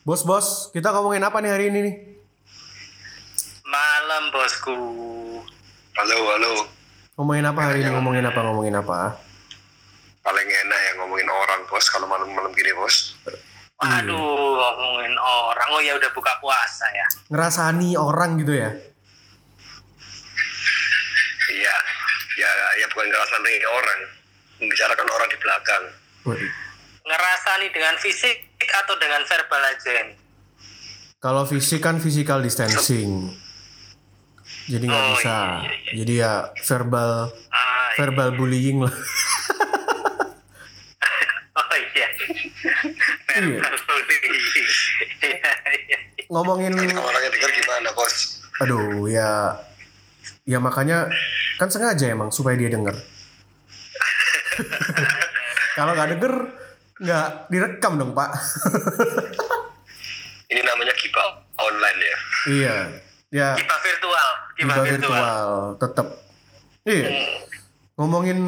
Bos, kita ngomongin apa nih hari ini nih? Malam bosku. Halo. Ngomongin apa hari ini? Paling enak ya ngomongin orang bos kalau malam-malam gini bos. Aduh, ngomongin orang. Oh ya udah buka puasa ya. Ngerasani orang gitu ya? Iya, ya bukan ngerasani orang. Membicarakan orang di belakang. Ngerasani dengan fisik atau dengan verbal aja ini? Kalau fisik kan physical distancing. Jadi nggak bisa. Iya. Jadi ya verbal bullying lah. Ngomongin orangnya dengar gimana bos? Aduh ya makanya kan sengaja emang supaya dia denger. Kalau nggak denger nggak direkam dong pak. Ini namanya kipa online ya. Iya. Ya. Kipa virtual. Tetap. Iya. Ngomongin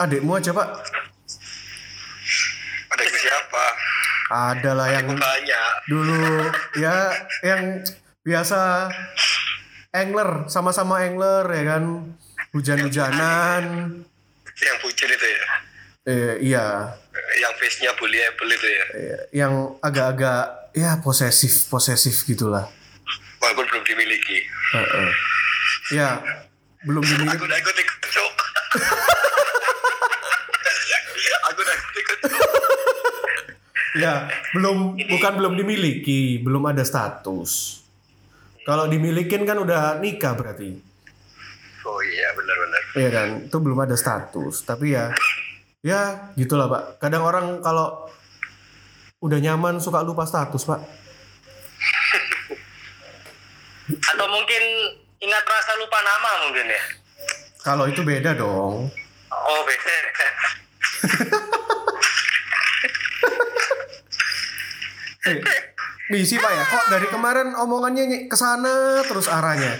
adikmu aja pak. Adikmu siapa? Ada lah yang dulu ya yang biasa angler, sama-sama angler ya kan, hujan-hujanan. Yang bucin itu ya? Iya. Yang face-nya bully itu ya? Yang agak-agak ya posesif gitulah. Walaupun belum dimiliki. Ya belum dimiliki. Aku udah ikut cok. Ya, belum dimiliki, belum ada status. Kalau dimilikin kan udah nikah berarti. Oh iya, benar. Iya kan, itu belum ada status. Tapi ya gitulah pak. Kadang orang kalau udah nyaman suka lupa status pak. Atau mungkin ingat rasa lupa nama mungkin ya. Kalau itu beda dong. Oh beda. Misi pak ya, kok dari kemarin omongannya kesana terus arahnya.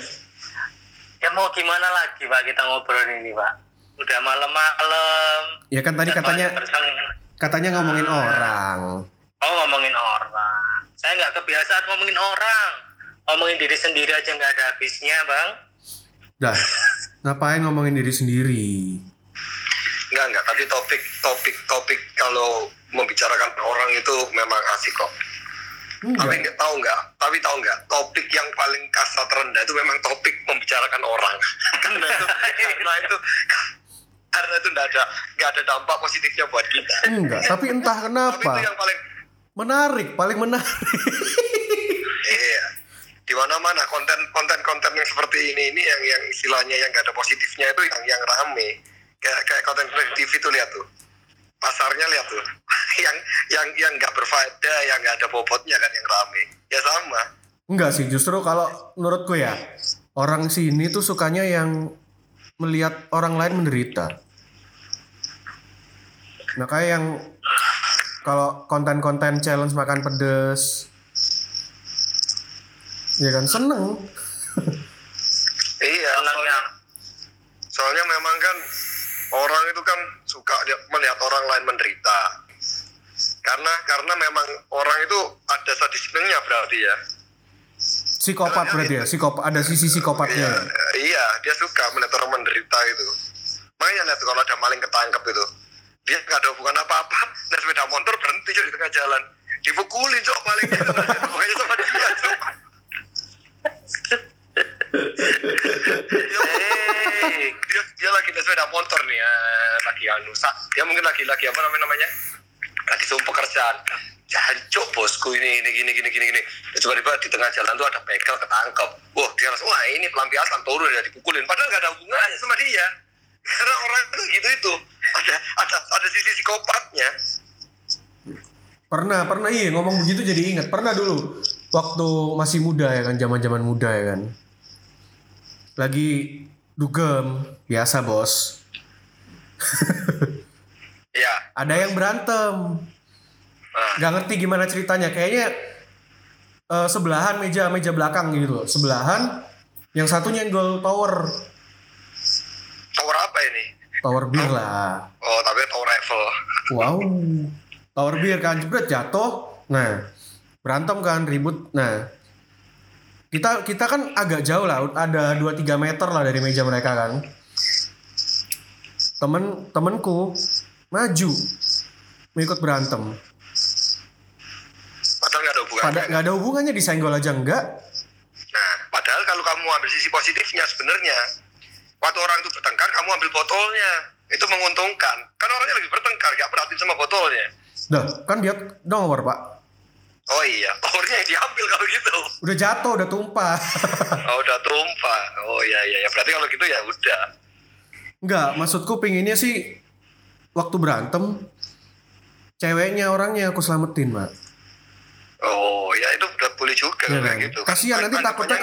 Ya mau gimana lagi pak kita ngobrol ini pak. Udah malam-malam. Ya kan tadi katanya ngomongin orang. Oh ngomongin orang. Saya nggak kebiasaan ngomongin orang. Ngomongin diri sendiri aja nggak ada habisnya bang. Dah, ngapain ngomongin diri sendiri? Enggak. Tapi topik kalau membicarakan orang itu memang asik kok. Tapi tahu nggak? Topik yang paling kasat rendah itu memang topik membicarakan orang. karena itu nggak ada dampak positifnya buat kita. Enggak. Tapi entah kenapa. Tapi itu yang paling menarik. Iya. Di mana-mana konten yang seperti ini yang istilahnya yang nggak ada positifnya itu yang rame. Kayak konten kreatif itu lihat tuh. Pasarnya lihat tuh, yang nggak berfaedah, yang nggak ada bobotnya kan yang rame, ya sama. Enggak sih, justru kalau menurutku ya orang sini tuh sukanya yang melihat orang lain menderita. Nah kayak yang kalau konten-konten challenge makan pedes, ya kan seneng. Iya, soalnya memang kan. Orang itu kan suka melihat orang lain menderita. Karena memang orang itu ada sadismenya berarti ya. Psikopat berarti ya. Ada sisi psikopatnya. Iya, dia suka melihat orang menderita itu. Makanya lihat kalau ada maling ketangkep itu. Dia enggak ada hubungan apa-apa, naik sepeda motor berhenti di tengah jalan. Dipukuli cok malingnya. Pokoknya sama dia cok. Dia lagi naik sepeda motor nih ya, lagi anusak dia mungkin lagi apa namanya lagi sumpah kerjaan jancok bosku ini gini tiba-tiba di tengah jalan tuh ada begal ketangkep. Wah dia langsung wah ini pelampiasan turun dia dipukulin padahal gak ada hubungannya sama dia karena orang itu gitu ada sisi psikopatnya. Pernah iya ngomong begitu jadi ingat pernah dulu waktu masih muda ya kan zaman-zaman muda ya kan lagi dugem biasa bos. Ya. Ada yang berantem. Gak ngerti gimana ceritanya kayaknya sebelahan meja belakang gitu loh. Sebelahan yang satu nyenggol tower. Tower apa ini? Tower bir lah. Oh tapi tower Eiffel. Wow. Tower bir kan jebret jatuh. Nah berantem kan, ribut. Nah, kita kan agak jauh lah, ada 2-3 meter lah dari meja mereka kan. Temenku maju mengikut berantem. Padahal nggak ada hubungannya. Nggak ada hubungannya, disenggol aja enggak. Nah, padahal kalau kamu ambil sisi positifnya sebenarnya, waktu orang itu bertengkar kamu ambil botolnya, itu menguntungkan. Kan orangnya lagi bertengkar, nggak perhatiin sama botolnya. Dah, kan dia nomor pak. Oh iya, orangnya diambil kalau gitu. Udah jatuh, udah tumpah. Oh udah tumpah. Oh iya, berarti kalau gitu ya udah. Enggak, maksudku pinginnya sih waktu berantem ceweknya orangnya aku selamatin pak. Oh ya itu udah boleh juga ya, kan? Gitu. Kasihan nanti takutnya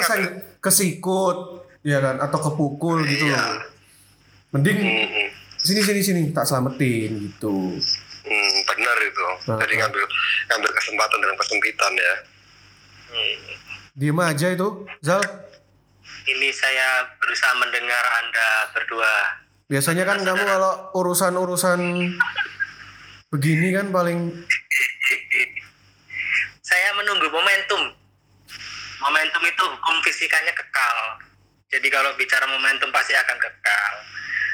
kesikut, ya kan, atau kepukul gitu. Iya. Mending sini tak selamatin gitu. Benar itu. Jadi ngambil kesempatan dalam kesempitan ya. Diam aja itu, Zal. Ini saya berusaha mendengar Anda berdua. Biasanya kan kamu kalau urusan-urusan begini kan paling. Saya menunggu momentum. Momentum itu hukum fisikanya kekal. Jadi kalau bicara momentum pasti akan kekal.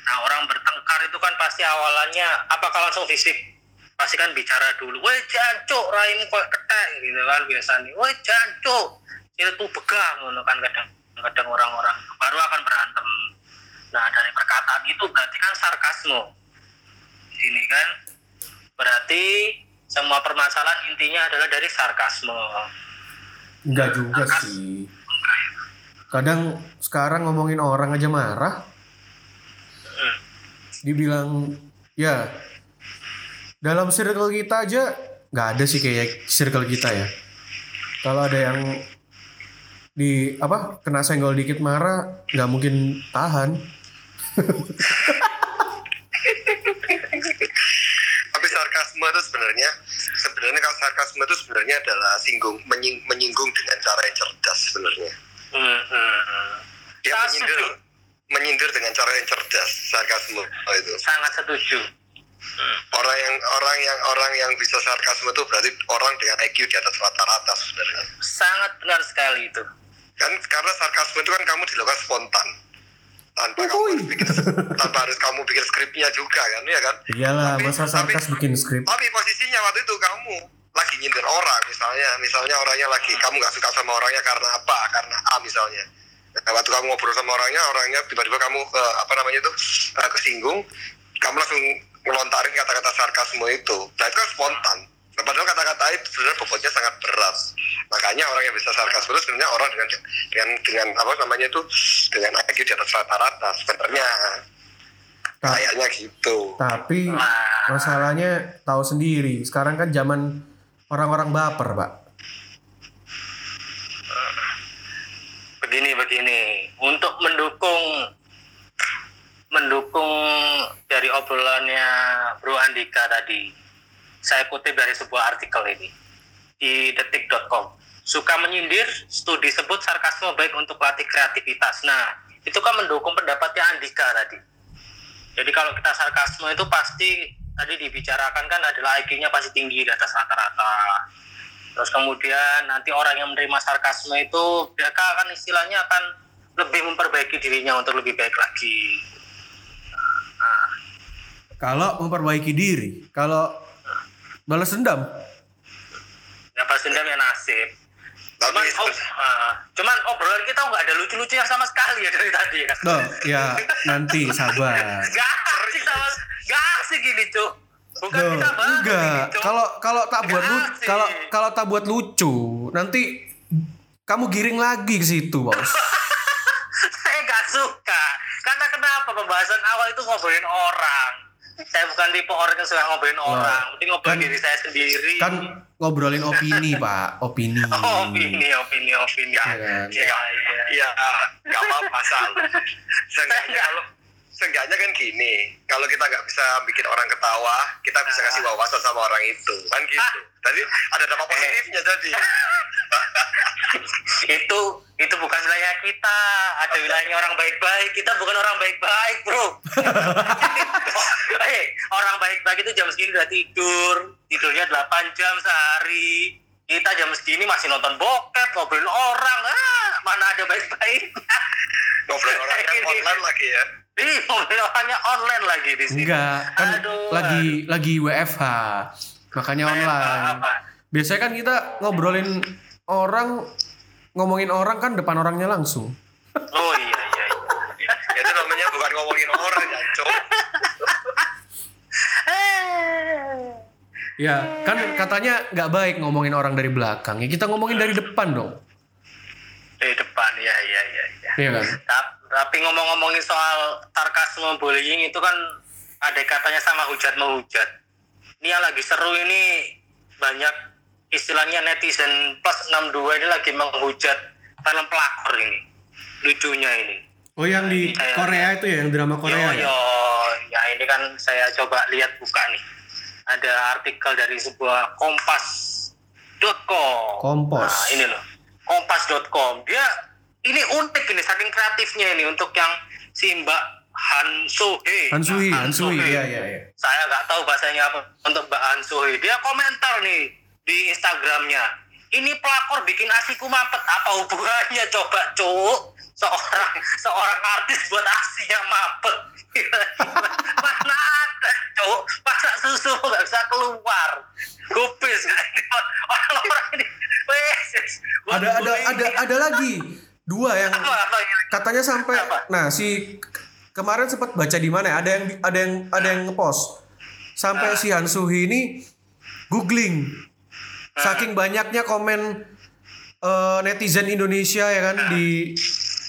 Nah orang bertengkar itu kan pasti awalannya apakah langsung fisik? Pasti kan bicara dulu, weh jancuk, raimu kok ketek, gitu kan biasanya, weh jancuk, itu begah, gitu kan kadang-kadang orang-orang baru akan berantem. Nah dari perkataan itu berarti kan sarkasme, ini kan berarti semua permasalahan intinya adalah dari sarkasme. Enggak juga sih, kadang sekarang ngomongin orang aja marah, dibilang ya. Dalam circle kita aja nggak ada sih kayak circle kita ya. Kalau ada yang kena senggol dikit marah, nggak mungkin tahan. Tapi sarkasme itu sebenarnya kalau sarkasme itu sebenarnya adalah menyinggung dengan cara yang cerdas sebenarnya. Dia menyindir dengan cara yang cerdas, sarkasme itu. Sangat setuju. Orang yang bisa sarkasme itu berarti orang dengan IQ di atas rata-rata sebenarnya. Sangat benar sekali itu. Kan karena sarkasme itu kan kamu dilakukan spontan. Tanpa harus kamu bikin skripnya juga kan, ya kan? Iyalah, masa sarkas bikin skrip. Tapi posisinya waktu itu kamu lagi nyindir orang misalnya orangnya lagi kamu enggak suka sama orangnya karena apa? Karena A misalnya. Nah, waktu kamu ngobrol sama orangnya tiba-tiba kamu kesinggung, kamu langsung melontarin kata-kata sarkasme itu. Nah itu kan spontan. Nah, padahal kata-kata itu sebenarnya bobotnya sangat berat. Makanya orang yang bisa sarkasme itu sebenarnya orang dengan dengan IQ di atas rata-rata sebenarnya. Kayaknya gitu. Tapi masalahnya tahu sendiri. Sekarang kan zaman orang-orang baper, Pak. Begini. Untuk mendukung dari obrolannya Bro Andika tadi, saya kutip dari sebuah artikel ini di detik.com. Suka menyindir, studi sebut sarkasme baik untuk latih kreativitas. Nah, itu kan mendukung pendapatnya Andika tadi. Jadi kalau kita sarkasme itu pasti tadi dibicarakan kan adalah IQ-nya pasti tinggi di atas rata-rata. Terus kemudian nanti orang yang menerima sarkasme itu dia akan istilahnya akan lebih memperbaiki dirinya untuk lebih baik lagi. Kalau memperbaiki diri, kalau balas dendam, ya balas dendam ya nasib. Cuman obrolan kita nggak ada lucu-lucunya sama sekali ya dari tadi ya. Loh, ya nanti sabar. Gak asik gini cuk. Bukan loh, kita banget. Enggak. Kalau tak buat lucu, nanti kamu giring lagi ke situ bos. Saya nggak suka. Karena kenapa pembahasan awal itu ngobrolin orang. Saya bukan tipe orang yang suka ngobrolin orang, mending ngobrolin diri saya sendiri. Kan ngobrolin opini, Pak. Opini. Iya. Enggak apa-apa, Sal. Seenggaknya kan gini, kalau kita enggak bisa bikin orang ketawa, kita bisa kasih wawasan sama orang itu. Kan gitu. Tadi ada dampak positifnya tadi. Itu bukan wilayah kita. Ada wilayahnya orang baik-baik. Kita bukan orang baik-baik, bro. Orang baik-baik itu jam segini udah tidur. Tidurnya 8 jam sehari. Kita jam segini masih nonton bokep, ngobrolin orang, mana ada baik-baiknya. Ngobrolin orangnya online lagi ya? Iya, ngobrolin orangnya online lagi di sini. Enggak, kan lagi WFH, makanya online. Apa? Biasanya kan kita ngobrolin orang, ngomongin orang kan depan orangnya langsung. Oh iya. Itu namanya bukan ngomongin orang, ya, cowok. Ya, kan katanya gak baik ngomongin orang dari belakang. Ya kita ngomongin dari depan dong. Dari depan, ya. Iya kan? Tapi ngomongin soal sarkasme bullying itu kan ada katanya sama hujat-menghujat. Ini yang lagi seru ini banyak istilahnya netizen plus 62 ini lagi menghujat film pelakor ini. Lucunya ini. Oh yang di Korea itu ya, yang drama Korea ya? Ya ini kan saya coba lihat buka nih. Ada artikel dari sebuah kompas.com. Kompas. Nah, ini loh. kompas.com. Dia ini unik ini, saking kreatifnya ini untuk yang si Mbak Han Soo Hee. Iya. Saya enggak tahu bahasanya apa untuk Mbak Han Soo Hee. Dia komentar nih di Instagramnya. Ini pelakor bikin asiku mampet, apa hubungannya coba, Cuk? Seorang artis buat asinya mampet. Mana ada, Cuk? Masa susu nggak bisa keluar, gopis kan? Orang ini, wes. Ada lagi dua yang katanya sampai. Nah si kemarin sempat baca di mana? Ada yang ngepost sampai si Han Soo Hee ini googling, saking banyaknya komen netizen Indonesia ya kan di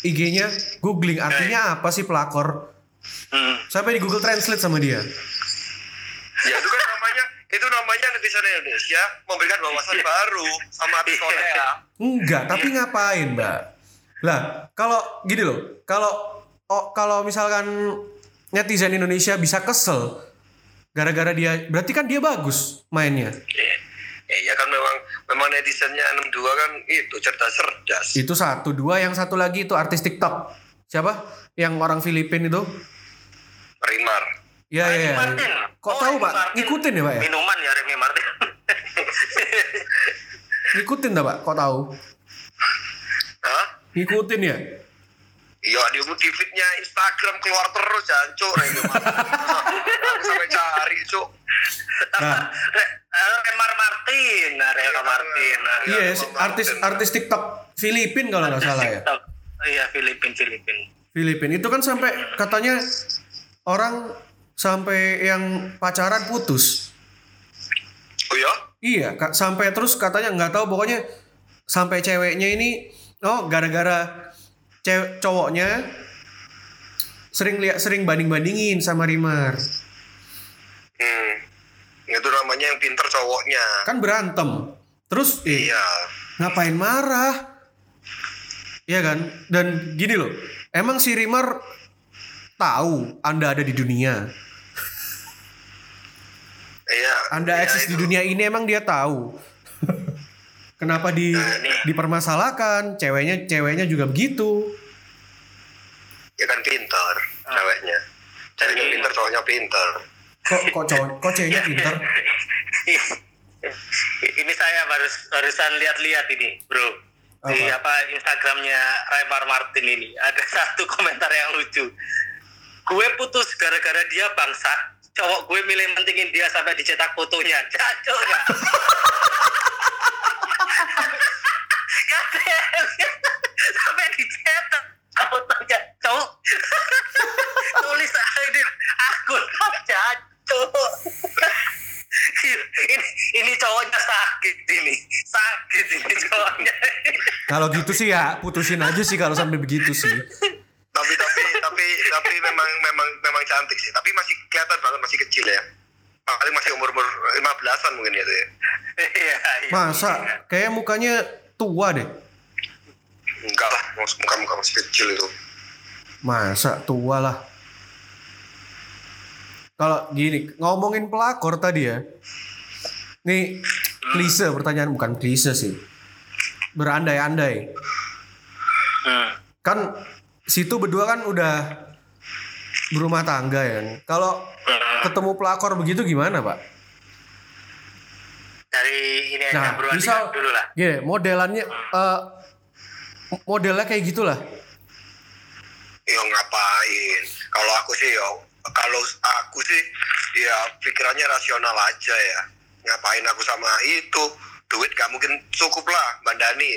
IG-nya googling artinya apa sih pelakor. Sampai di Google Translate sama dia. Ya itu kan namanya netizen Indonesia memberikan wawasan baru sama artis Korea. Enggak, tapi ngapain, Mbak? Lah, kalau gini loh, kalau misalkan netizen Indonesia bisa kesel gara-gara dia, berarti kan dia bagus mainnya. Ya kan memang netizennya 62 kan itu cerdas. Itu satu, dua, yang satu lagi itu artis TikTok. Siapa? Yang orang Filipin itu? Rimar. Iya. Kok tahu, Pak? Ngikutin ya, Pak ya? Minuman ya Remy Martin. Ngikutin dah, Pak. Kok tahu? Hah? Ngikutin ya? Iya, di feed-nya Instagram keluar terus jancuk Remy Martin. Sampai cari, Cuk. Nah, Remar Martin. Iya, artis TikTok Filipin kalau enggak salah ya. Iya, Filipin. Itu kan sampai katanya orang sampai yang pacaran putus. Oh ya? Iya, sampai terus katanya enggak tahu pokoknya sampai ceweknya ini gara-gara cowoknya sering banding-bandingin sama Rimar. Itu namanya yang pinter cowoknya. Kan berantem. Terus iya. Ngapain marah? Iya kan? Dan gini loh. Emang si Rimar tahu Anda ada di dunia. Iya. Anda eksis di dunia ini, emang dia tahu. Kenapa dipermasalahkan? Ceweknya juga begitu. Ya kan pinter ceweknya. Ceweknya pinter, cowoknya pinter. Kok ceweknya pinter? Ini saya barusan lihat-lihat ini, Bro. Di Instagramnya Remar Martin ini. Ada satu komentar yang lucu. Gue putus gara-gara dia bangsat. Cowok gue milih mentingin dia sampai dicetak fotonya. Cacok ya. Sampai dicetak fotonya. Cowok. Tulis ID akun Cacok. Ini cowoknya sakit ini cowoknya. Kalau gitu sih ya putusin aja sih kalau sampai begitu sih. Tapi memang cantik sih. Tapi masih kelihatan banget masih kecil ya. Paling masih umur 15-an mungkin ya tuh. Iya. Masa kayak mukanya tua deh. Enggak lah, muka masih kecil itu. Masa tua lah. Kalau gini, ngomongin pelakor tadi ya. Nih, klise pertanyaan, bukan klise sih. Berandai-andai. Kan situ berdua kan udah berumah tangga ya. Kalau ketemu pelakor begitu gimana, Pak? Dari dari ini aja, nah, misal dulu lah. Gini, modelannya modelnya kayak gitulah. Yo ngapain? Kalau aku sih ya pikirannya rasional aja ya. Ngapain aku sama itu? Duit gak mungkin cukup lah, bandani.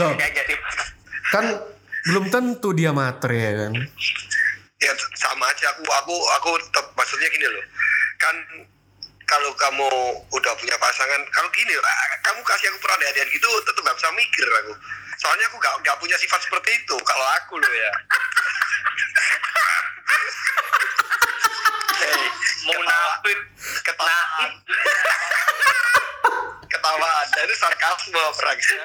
Loh, kan belum tentu dia materi ya kan. Ya sama aja aku tetap, maksudnya gini loh. Kan kalau kamu udah punya pasangan, kalau gini kamu kasih aku perhatian gitu tetap gak bisa mikir aku. Soalnya aku gak punya sifat seperti itu kalau aku loh ya. Hey, munafik ketawaan. Ketawaan dari sarkasme Franknya.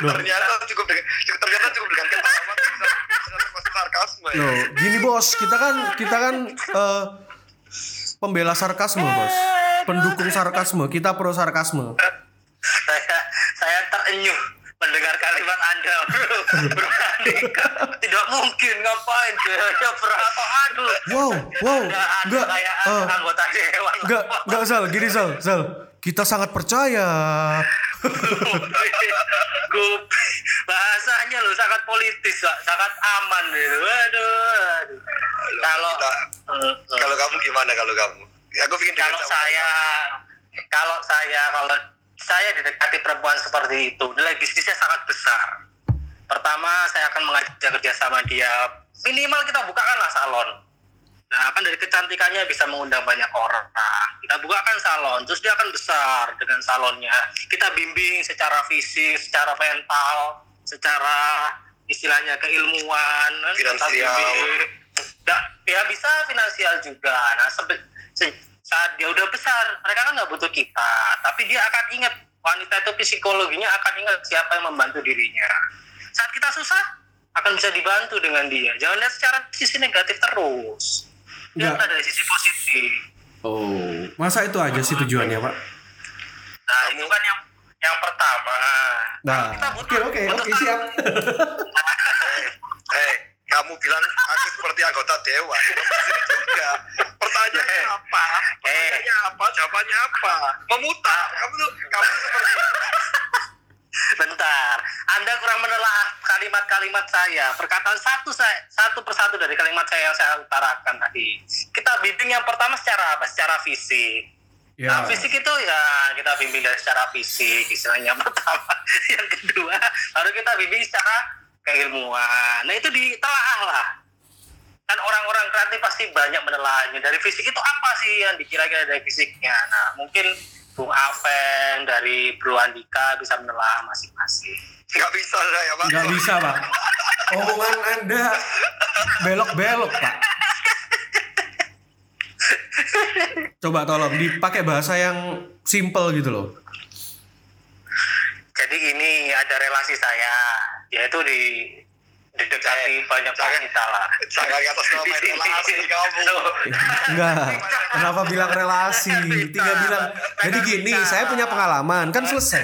Ternyata cukup dengan ketawa bisa sarkasme ya. Loh, gini bos, kita kan pembela sarkasme bos, pendukung sarkasme, kita pro sarkasme. Saya terenyuh mendengar kalimat Anda, bro. Tidak mungkin, ngapain dia berapa, aduh. Wow, enggak. Enggak, Sal, kita sangat percaya. Bahasanya lo sangat politis, sangat aman gitu. Aduh. Kalau kamu gimana kalau kamu? Aku bikin kalau saya didekati perempuan seperti itu, nilai bisnisnya sangat besar. Pertama, saya akan mengajak kerja sama dia. Minimal kita bukakanlah salon. Nah, kan dari kecantikannya bisa mengundang banyak orang. Nah, kita bukakan salon, terus dia akan besar dengan salonnya. Kita bimbing secara fisik, secara mental, secara istilahnya keilmuan, finansial. Nah, ya bisa finansial juga. Nah, saat dia udah besar, mereka kan nggak butuh kita. Tapi dia akan ingat, wanita itu psikologinya akan ingat siapa yang membantu dirinya. Saat kita susah, akan bisa dibantu dengan dia. Jangan lihat secara sisi negatif terus. Lihat dari sisi positif. Oh, masa itu aja sih tujuannya, Pak? Nah, itu kan yang pertama. Nah, kita butuh. Oke, siap. Kamu bilang aku seperti anggota dewan. Juga. Pertanyaannya apa? Pertanyaannya apa? Jawabannya apa? Memutar. Kamu seperti bentar, Anda kurang menelaah kalimat-kalimat saya, perkataan satu persatu dari kalimat saya yang saya utarakan tadi. Kita bimbing yang pertama secara apa? Secara fisik. Ya. Nah, fisik itu ya kita bimbing dari secara fisik, istilahnya pertama. Yang kedua, baru kita bimbing secara keilmuan. Nah, itu ditelaah lah. Kan orang-orang kreatif pasti banyak menelaahnya. Dari fisik itu apa sih yang dikira-kira dari fisiknya? Nah, mungkin Bung Afeng dari Bro Andika bisa menelaah masing-masing. Nggak bisa, Pak. Omongan Anda belok-belok, Pak. Coba tolong dipakai bahasa yang simple gitu loh. Jadi gini, ada relasi saya, yaitu didekati banyak wanita lah. Jangan atas nama relasi kamu. Enggak. Kenapa bilang relasi? Tiga bilang. Jadi gini, saya punya pengalaman, kan selesai.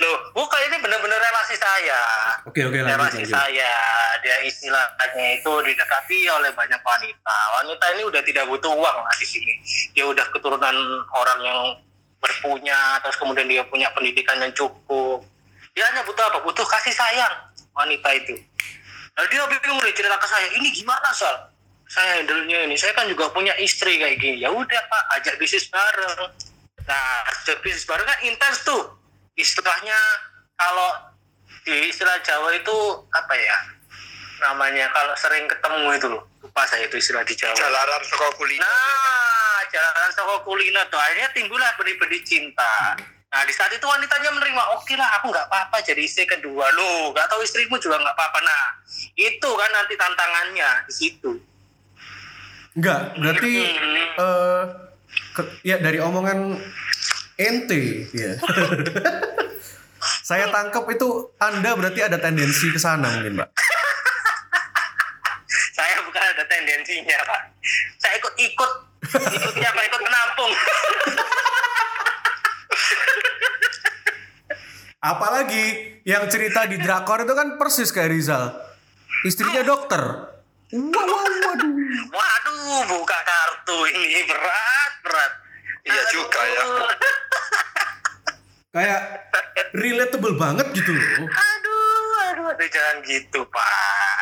Loh, bukan, ini benar-benar relasi saya. Oke, relasi lanjut. Saya. Dia istilahnya itu didekati oleh banyak wanita. Wanita ini udah tidak butuh uang lah di sini. Dia udah keturunan orang yang berpunya, terus kemudian dia punya pendidikan yang cukup. Dia hanya butuh apa? Butuh kasih sayang wanita itu. Nah, dia bingung nih, cerita ke saya, ini gimana Sal? Saya handle-nya ini, saya kan juga punya istri kayak gini. Ya udah Pak, ajak bisnis bareng. Nah, ajak bisnis bareng kan intens tuh. Istilahnya, kalau di istilah Jawa itu apa ya? Namanya kalau sering ketemu itu loh. Lupa saya itu istilah di Jawa. Jalaran soko kuliner. Nah, jalaran soko kuliner tuh. Akhirnya timbullah benih-benih cinta. Nah, di saat itu wanitanya menerima, oke lah aku gak apa-apa jadi istri kedua. Loh, gak tahu istrimu juga gak apa-apa. Nah, itu kan nanti tantangannya di situ. Enggak, berarti ya dari omongan ente ya. Saya tangkap itu Anda berarti ada tendensi ke sana mungkin, Pak. Saya bukan ada tendensinya, Pak. Saya ikut menampung. Apalagi yang cerita di drakor itu kan persis kayak Rizal. Istrinya dokter. Waduh. Waduh, buka kartu ini berat. Iya juga ya. Kayak relatable banget gitu loh. Aduh, jangan gitu Pak.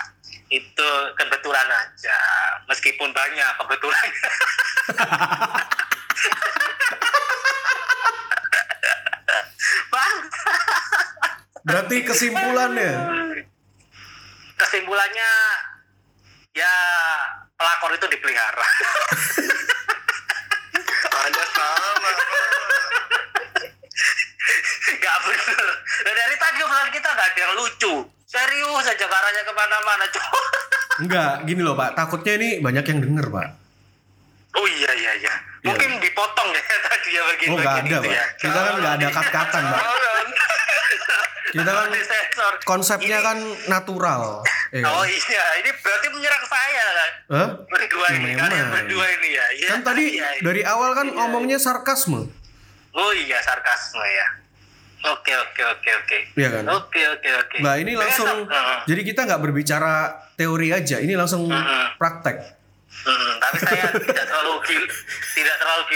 Itu kebetulan aja. Meskipun banyak kebetulan. Berarti kesimpulannya ya pelakor itu dipelihara. Anda sama. Gak bener. Dari tadi obrolan kita gak ada yang lucu. Serius aja karanya kemana-mana. Enggak, gini loh Pak. Takutnya ini banyak yang denger Pak. Oh iya. Mungkin iya. Dipotong ya tadi ya begini. Oh gak ada Pak. Ya. Kita kan gak ada kat-katan Pak. Kita kan konsepnya ini, kan natural. Oh iya, ini berarti menyerang saya kan. Huh? Berdua ini ya. Kan tadi iya. Dari awal kan iya. Omongnya sarkasme. Oh iya, sarkasme ya. Oke. Iya kan? Oke. Mbak ini langsung jadi kita enggak berbicara teori aja, ini langsung praktek. Tapi saya tidak terlalu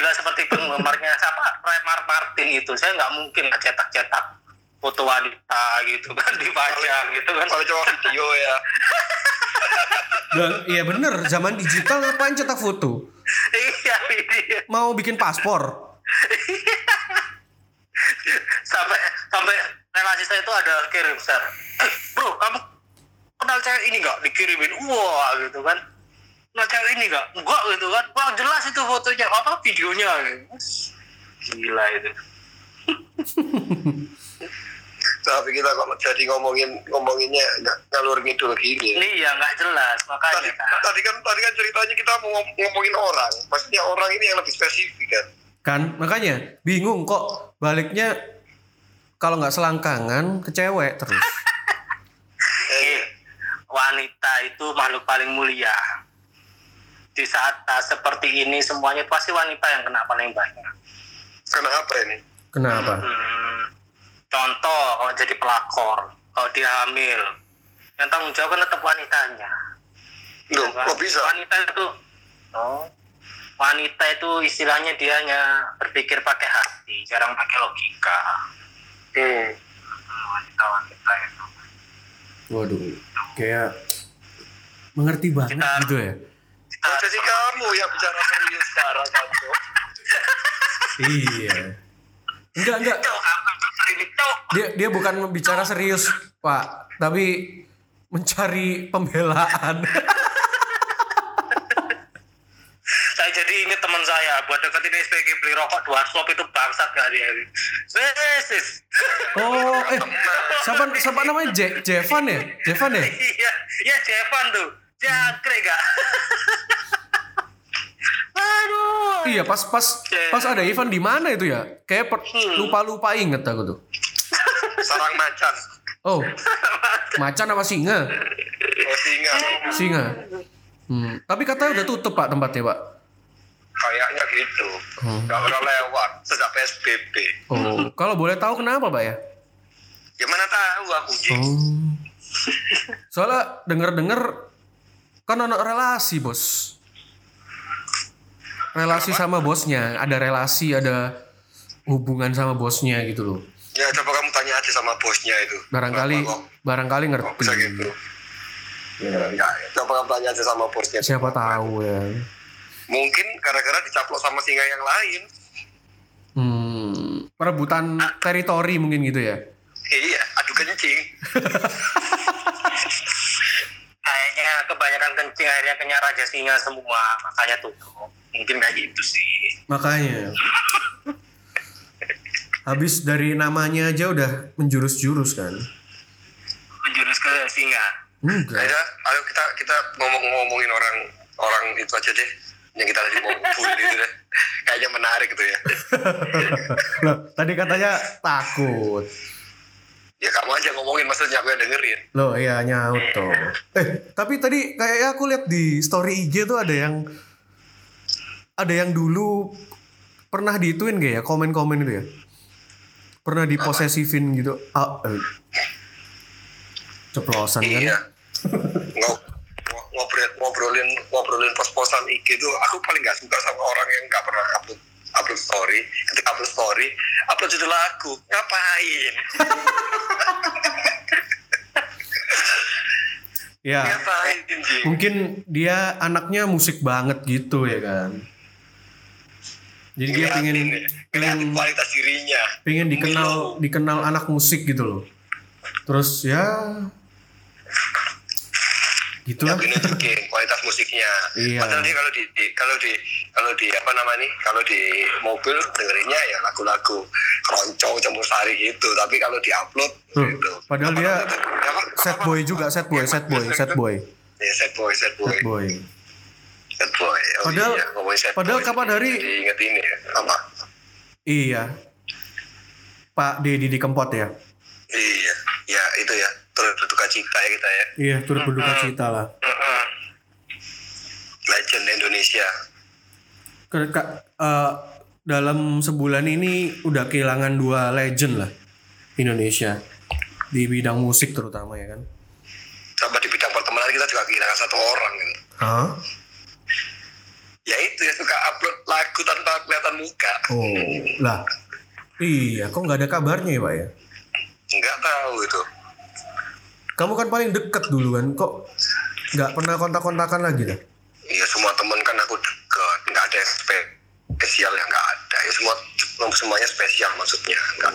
gila seperti penggemarnya siapa? Remar Martin itu. Saya enggak mungkin cetak-cetak foto wanita gitu kan dipajang gitu kan kalau cuma video ya. Dan iya bener, zaman digital ngapain cetak foto? Iya. Mau bikin paspor. sampai relasi saya itu ada kirim share. Bro, kamu kenal cewek ini enggak? Dikirimin. Wah, gitu kan. Kenal cewek ini enggak? Enggak gitu kan. Wah, jelas itu fotonya apa videonya. Gitu. Gila itu. Tapi kita kalau jadi ngomonginnya ngalur ngidul gini. Iya, nggak jelas makanya. Tadi kan ceritanya kita mau ngomongin orang, maksudnya orang ini yang lebih spesifik kan makanya bingung kok baliknya kalau nggak selangkangan ke cewek terus. Wanita itu makhluk paling mulia. Di saat seperti ini semuanya pasti wanita yang kena paling banyak. Kenapa? Contoh kalau jadi pelakor, kalau dia hamil, yang tanggung jawab kan tetap wanitanya. Loh, kok bisa? Wanita itu istilahnya dia hanya berpikir pakai hati, jarang pakai logika. Oke. Wanita itu. Waduh, kayak mengerti banget gitu ya. Jadi kamu yang bicara serius sekarang satu. Iya. Enggak. Dia bukan bicara serius, Pak, tapi mencari pembelaan. Saya jadi ingat teman saya buat deketin SPG beli rokok 2 slop itu bangsat enggak dia. Oh, siapa namanya? Jevan ya? Jevan ya? Iya, Jevan tuh. Jangkrik enggak? Aduh. Iya, pas ada event di mana itu ya? Kayak lupa inget aku tuh. Sarang macan. Oh. Macan apa singa? Oh, singa. Tapi katanya udah tutup Pak tempatnya, Pak. Kayaknya gitu. Enggak pernah lewat sejak PSBB. Oh, kalau boleh tahu kenapa, Pak ya? Gimana tahu aku. Soalnya dengar-dengar kan anak relasi, Bos. Relasi sama bosnya, ada relasi, ada hubungan sama bosnya gitu loh. Ya coba kamu tanya aja sama bosnya itu. Barangkali ngerti. Bisa gitu. Ya, coba kamu tanya aja sama bosnya. Siapa tahu ya. Mungkin gara-gara dicaplok sama singa yang lain. Perebutan teritori mungkin gitu ya. Iya, adu kencing. Kayaknya kebanyakan kencing akhirnya kena raja singa semua, makanya tutup. Mungkin kayak gitu sih. Makanya. Habis dari namanya aja udah menjurus-jurus kan. Menjurus ke singa. Enggak. Ayo kita ngomongin orang itu aja deh. Yang kita tadi mau ngomongin itu deh. Kayaknya menarik gitu ya. Loh, tadi katanya takut. Ya kamu aja ngomongin, maksudnya aku yang dengerin. Loh, iya nyaut tuh. Tapi tadi kayaknya aku lihat di story IG tuh ada yang dulu pernah diituin gak ya, komen-komen itu ya, pernah diposesifin gitu, ceplosan iya. Kan? Iya, ngobrol lihat ngobrolin pos-posan IG itu, aku paling nggak suka sama orang yang nggak pernah upload story. Ketika upload story, upload judul lagu, ngapain? Ya, ngapain, mungkin dia anaknya musik banget gitu ya kan. Jadi dia pengen kualitas dirinya, pengen dikenal anak musik gitu loh. Terus ya gitu lah. Ya, kualitas musiknya. Iya. Padahal dia kalau di mobil dengerinnya ya lagu-lagu keroncong campur sari gitu, tapi kalau diupload gitu. Padahal dia sad boy. Oh, padahal kapan hari ingat ini apa? Iya. Pak Deddy di Kempot ya. Iya, ya itu ya. Turut berduka cita ya kita ya. Iya, turut berduka cita lah. Legend Indonesia. Dalam sebulan ini udah kehilangan 2 legend lah Indonesia. Di bidang musik terutama ya kan. Sama di bidang pertemanan kita juga kehilangan 1 orang gitu. Hah? Ya itu ya, suka upload lagu tanpa kelihatan muka. Oh, lah. Iya, kok gak ada kabarnya ya Pak ya? Gak tahu itu. Kamu kan paling deket dulu kan, kok gak pernah kontak-kontakan lagi dah? Iya, semua temen kan aku deket, gak ada yang spesial yang gak ada. Ya semuanya spesial maksudnya, gak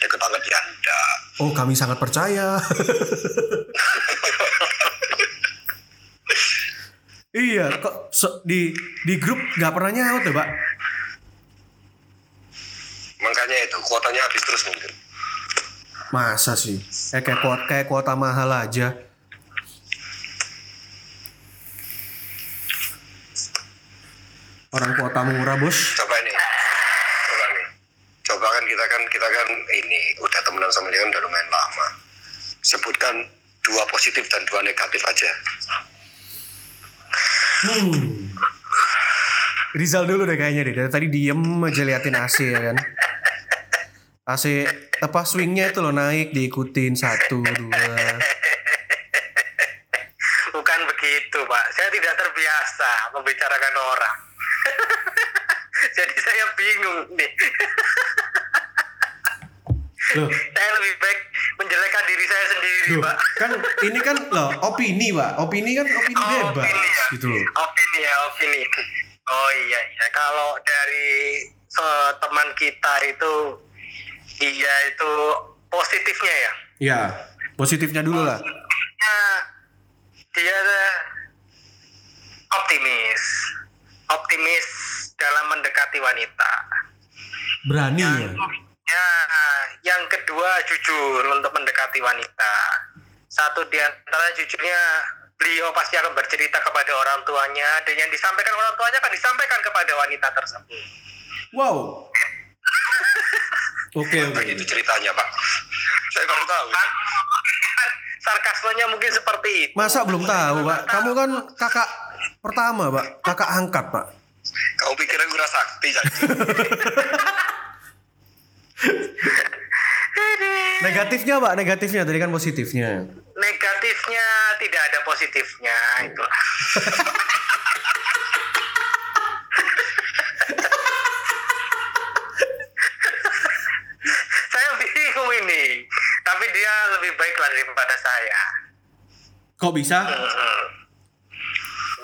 deket banget ya ada. Oh, kami sangat percaya. Iya, kok di grup gak pernah nyaut ya, Pak? Makanya itu, kuotanya habis terus mungkin. Masa sih? Kayak kuota mahal aja. Orang kuota murah, Bos. Coba nih. Coba kan kita kan ini udah temenan sama dia kan udah lumayan lama. Sebutkan 2 positif dan 2 negatif aja. Rizal dulu deh kayaknya deh. Dari tadi diem aja liatin AC ya kan. AC apa swingnya itu loh naik, diikutin 1, 2. Bukan begitu Pak, saya tidak terbiasa membicarakan orang. Jadi saya bingung nih. Loh. Saya lebih baik menjelekkan diri saya sendiri. Loh, Pak. Kan ini kan loh opini Pak. Opini bebas ya. Gitu loh. Opini. Oh iya. Kalau dari teman kita itu iya itu positifnya ya. Iya, positifnya dulu lah. Dia optimis dalam mendekati wanita. Berani ya. Ya, yang kedua jujur untuk mendekati wanita. Satu di antara jujurnya, beliau pasti akan bercerita kepada orang tuanya, dan yang disampaikan orang tuanya akan disampaikan kepada wanita tersebut. Wow. Oke. Itu ceritanya Pak. Saya baru tahu. Sarkasmenya mungkin seperti itu. Masa belum tahu Pak? Kamu kan kakak pertama Pak, kakak angkat Pak. Kamu pikiran gue sakti jadi. Negatifnya tadi kan positifnya. Negatifnya tidak ada positifnya itulah. Saya bingung ini, tapi dia lebih baik daripada saya. Kok bisa?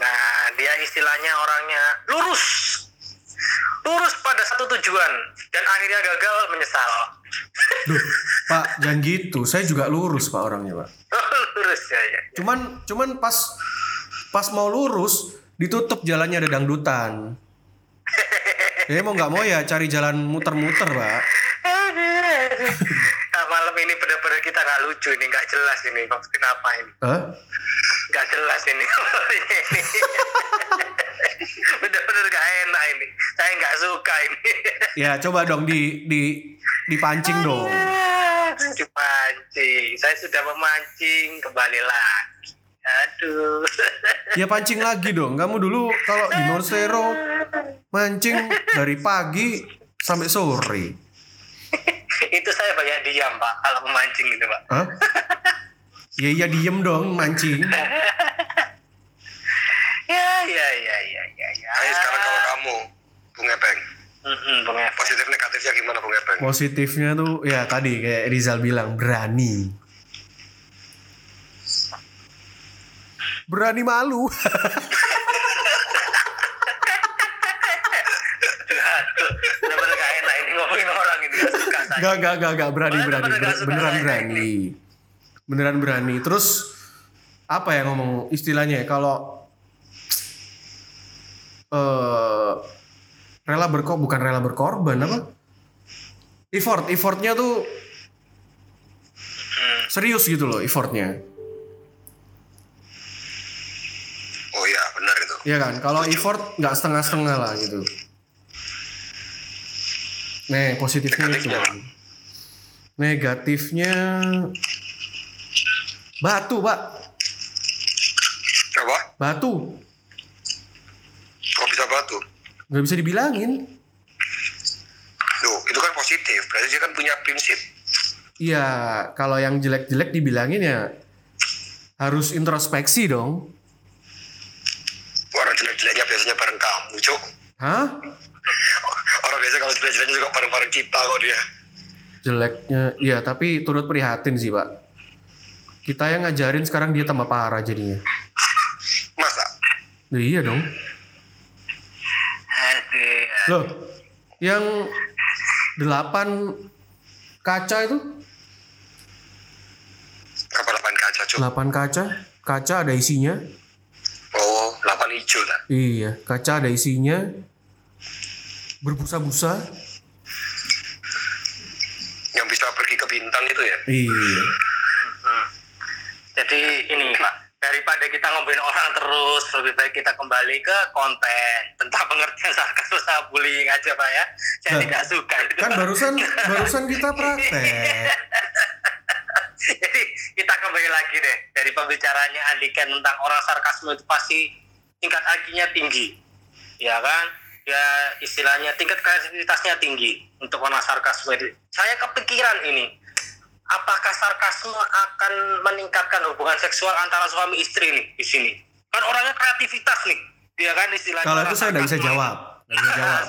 Nah, dia istilahnya orangnya lurus pada satu tujuan dan akhirnya gagal menyesal. Duh, Pak, jangan gitu. Saya juga lurus Pak orangnya Pak. Lurus ya. Cuman pas mau lurus ditutup jalannya ada dangdutan. Jadi mau nggak mau ya cari jalan muter-muter Pak. Nah, malam ini benar-benar kita nggak lucu ini, nggak jelas ini maksudnya apa ini? Huh? Nggak jelas ini. Bener-bener gak enak ini. Saya gak suka ini. Ya coba dong dipancing dong. Dipancing. Saya sudah memancing kembali lagi. Aduh. Ya pancing lagi dong. Kamu dulu kalau di Nonsero mancing dari pagi sampai sore. Itu saya banyak diam Pak kalau memancing gitu Pak. Hah? Ya diem dong mancing. Positif negatifnya gimana Bung Eben? Positifnya tuh ya tadi kayak Rizal bilang, berani malu. Bener-bener gak enak ini ngomongin orang ini. Gak berani. Terus apa ya ngomong istilahnya, kalau bukan rela berkorban apa? Effortnya tuh serius gitu loh, effortnya. Oh iya benar itu. Iya kan, kalau effort nggak setengah-setengah lah gitu. Nih positifnya itu. Negatifnya batu, Pak. Apa? Batu. Kok bisa batu? Nggak bisa dibilangin. Loh, itu kan positif. Berarti dia kan punya prinsip. Iya, kalau yang jelek-jelek dibilangin ya harus introspeksi dong. Orang jelek-jeleknya biasanya bareng kamu, Cuk. Hah? Orang biasa kalau jelek-jeleknya juga bareng-bareng kita kok dia. Jeleknya, iya tapi turut prihatin sih Pak. Kita yang ngajarin sekarang dia tambah parah jadinya. Masa? Nah, iya dong. Loh, yang 8 kaca itu? Apa 8 kaca Cuk? 8 kaca, kaca ada isinya. Oh, 8 hijau lah. Iya, kaca ada isinya. Berbusa-busa. Yang bisa pergi ke bintang itu ya? Iya. Jadi ini Pak, daripada kita ngomongin orang terus, lebih baik kita kembali ke konten. Tentang pengertian sarkasme sama bullying aja Pak ya. Saya tidak suka itu. Kan barusan kita praktek. Jadi kita kembali lagi deh. Dari pembicaraannya Andika tentang orang sarkasme itu pasti tingkat IQ-nya tinggi. Ya kan? Ya istilahnya tingkat kreativitasnya tinggi untuk warna sarkasme. Saya kepikiran ini, apakah sarkasme akan meningkatkan hubungan seksual antara suami istri nih di sini? Kan orangnya kreativitas nih, dia kan istilahnya. Kalau itu saya nggak bisa jawab. Saya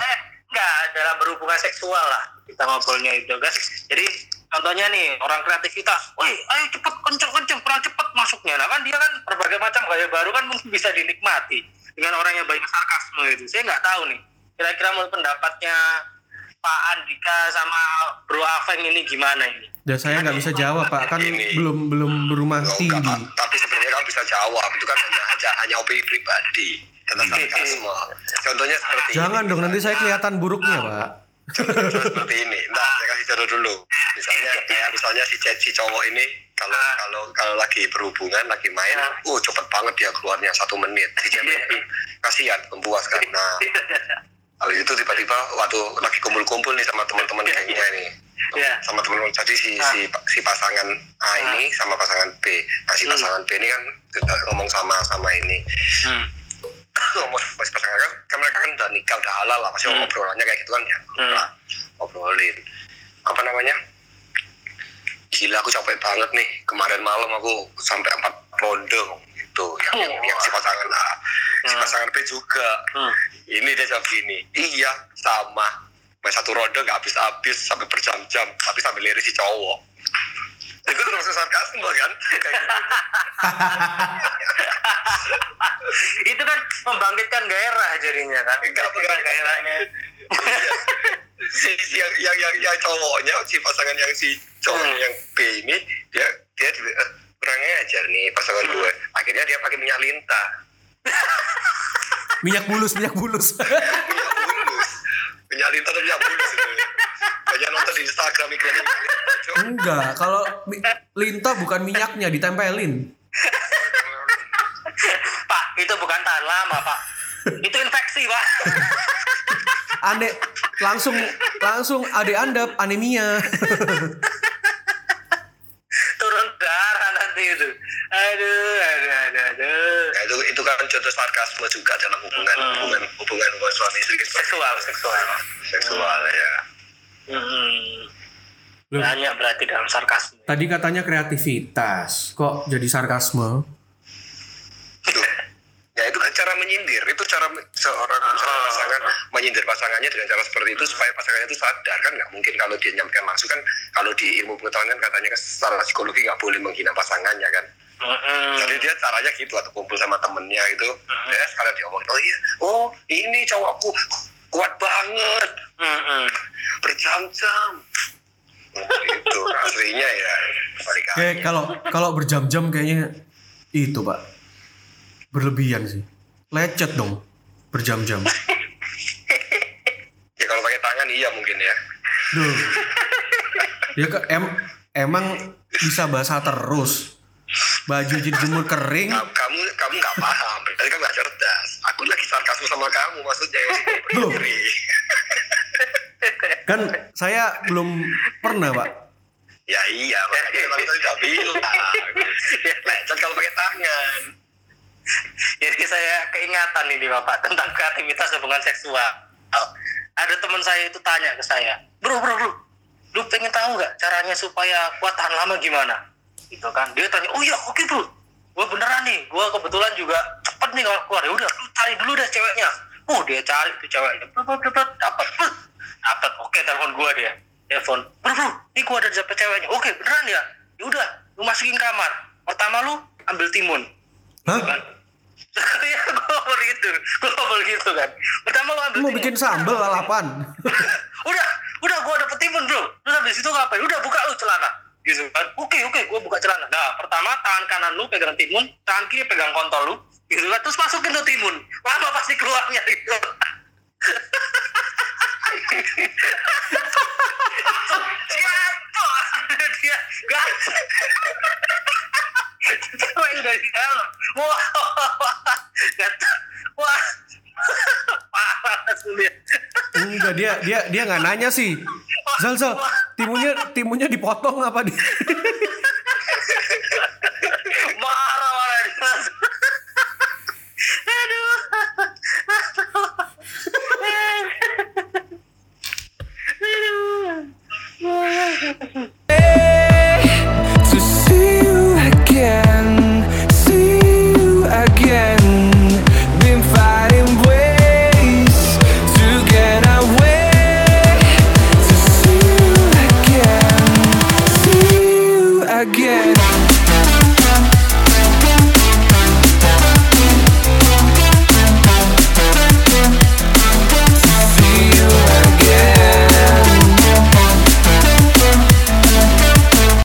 nggak dalam berhubungan seksual lah kita ngobrolnya itu kan. Jadi contohnya nih orang kreativitas, woi ayo cepet kenceng kurang cepet masuknya, nah kan dia kan berbagai macam gaya baru kan mungkin bisa dinikmati dengan orang yang banyak sarkasme itu. Saya nggak tahu nih, kira-kira menurut pendapatnya Pak Andika sama Bro Afeng ini gimana ini? Ya saya nggak bisa jawab Pak, kan ini belum berumah tinggi. Tapi sebenarnya kan bisa jawab, itu kan hanya opini pribadi tentang sarkasme. Contohnya seperti jangan ini, dong nanti saya kelihatan buruknya Pak. Contohnya seperti ini, saya kasih contoh dulu. Misalnya kayak si cowok ini kalau lagi berhubungan, lagi main, cepet banget dia keluarnya 1 menit. Si cewek kasihan, membuas karena. Kalau itu tiba-tiba waktu lagi kumpul-kumpul nih sama teman-teman gengnya nih. Sama teman-teman tadi si pasangan A ini sama pasangan B. Nah, si pasangan B ini kan ngomong sama ini. Ngomong sama si pasangan kan mereka kan udah nikah, udah halal lah, pasti obrolannya kayak gitu kan ya. Obrolin. Apa namanya? Gila aku capek banget nih, kemarin malam aku sampai 4 ronde gitu. Yang si pasangan A, si pasangan B juga. Ini dia jawab gini, iya sama, main 1 ronde gak habis-habis sampai berjam-jam, tapi sambil lirik si cowok. Itu termasuk sarkasme kan? Itu kan membangkitkan gairah jadinya kan? Membangkitkan gairahnya. si yang cowoknya, si pasangan yang si cowok yang B ini dia kurang ajar nih pasangan gue, akhirnya dia pakai minyak lintah. minyak bulus minyak lintah dan minyak bulus itu banyak nonton di Instagram iklannya. Enggak, kalau lintah bukan minyaknya ditempelin Pak, itu bukan tahan lama Pak, itu infeksi Pak. Ande langsung adik Anda anemia. Turun darah nanti itu. Aduh. Ya, itu kan contoh sarkasme juga dalam hubungan suami istri seksual ya. Banyak berarti dalam sarkasme. Tadi katanya kreativitas, kok jadi sarkasme? Ya itu kan cara menyindir, itu cara seorang pasangan menyindir pasangannya dengan cara seperti itu supaya pasangannya itu sadar. Kan nggak mungkin kalau dia nyampaikan langsung, kan kalau di ilmu pengetahuan kan katanya secara psikologi nggak boleh menghina pasangannya kan. Jadi dia caranya gitu, atau kumpul sama temennya gitu, ya sekalian diomongin, oh iya, oh ini cowokku kuat banget, berjam-jam. Itu aslinya ya kali-kali. Kayak kalau berjam-jam kayaknya itu Pak, berlebihan sih, lecet dong berjam-jam. Ya kalau pakai tangan iya mungkin ya. Duh. Ya emang bisa basah terus, baju jadi jemur kering. Kamu nggak paham, berarti kamu nggak cerdas. Aku lagi sarkasme sama kamu maksudnya. Duh. Kan saya belum pernah Pak. Ya iya, makanya kemarin tadi udah bilang, lecet kalau pakai tangan. Jadi saya keingatan ini Bapak tentang kreativitas hubungan seksual. Ada teman saya itu tanya ke saya, bro, lu pengen tahu nggak caranya supaya kuat tahan lama gimana? Gitu kan? Dia tanya, oh ya oke bro, gue beneran nih, gue kebetulan juga cepet nih kalau keluar. Ya udah, lu cari dulu dah ceweknya. Dia cari tuh ceweknya, dapat, oke telepon gue dia, bro, ini gue ada dapet ceweknya, oke beneran ya? Ya udah, lu masukin kamar, pertama lu ambil timun. Hah? Ya gue mau begitu kan. Pertama lo ambil, mau bikin sambal lalapan. udah gue dapet timun bro. Terus habis itu ngapain? Udah buka lu celana. Gitu kan? Oke gue buka celana. Nah pertama tangan kanan lu pegang timun, tangan kiri pegang kontol lu. Gitu kan? Terus masukin tuh timun. Lama pasti keluarnya gitu. Dia cewek udah di dalam. Wah. Parah sulit. Enggak, dia enggak nanya sih. Zal, timunnya dipotong apa di? Marah dia. Aduh. Again.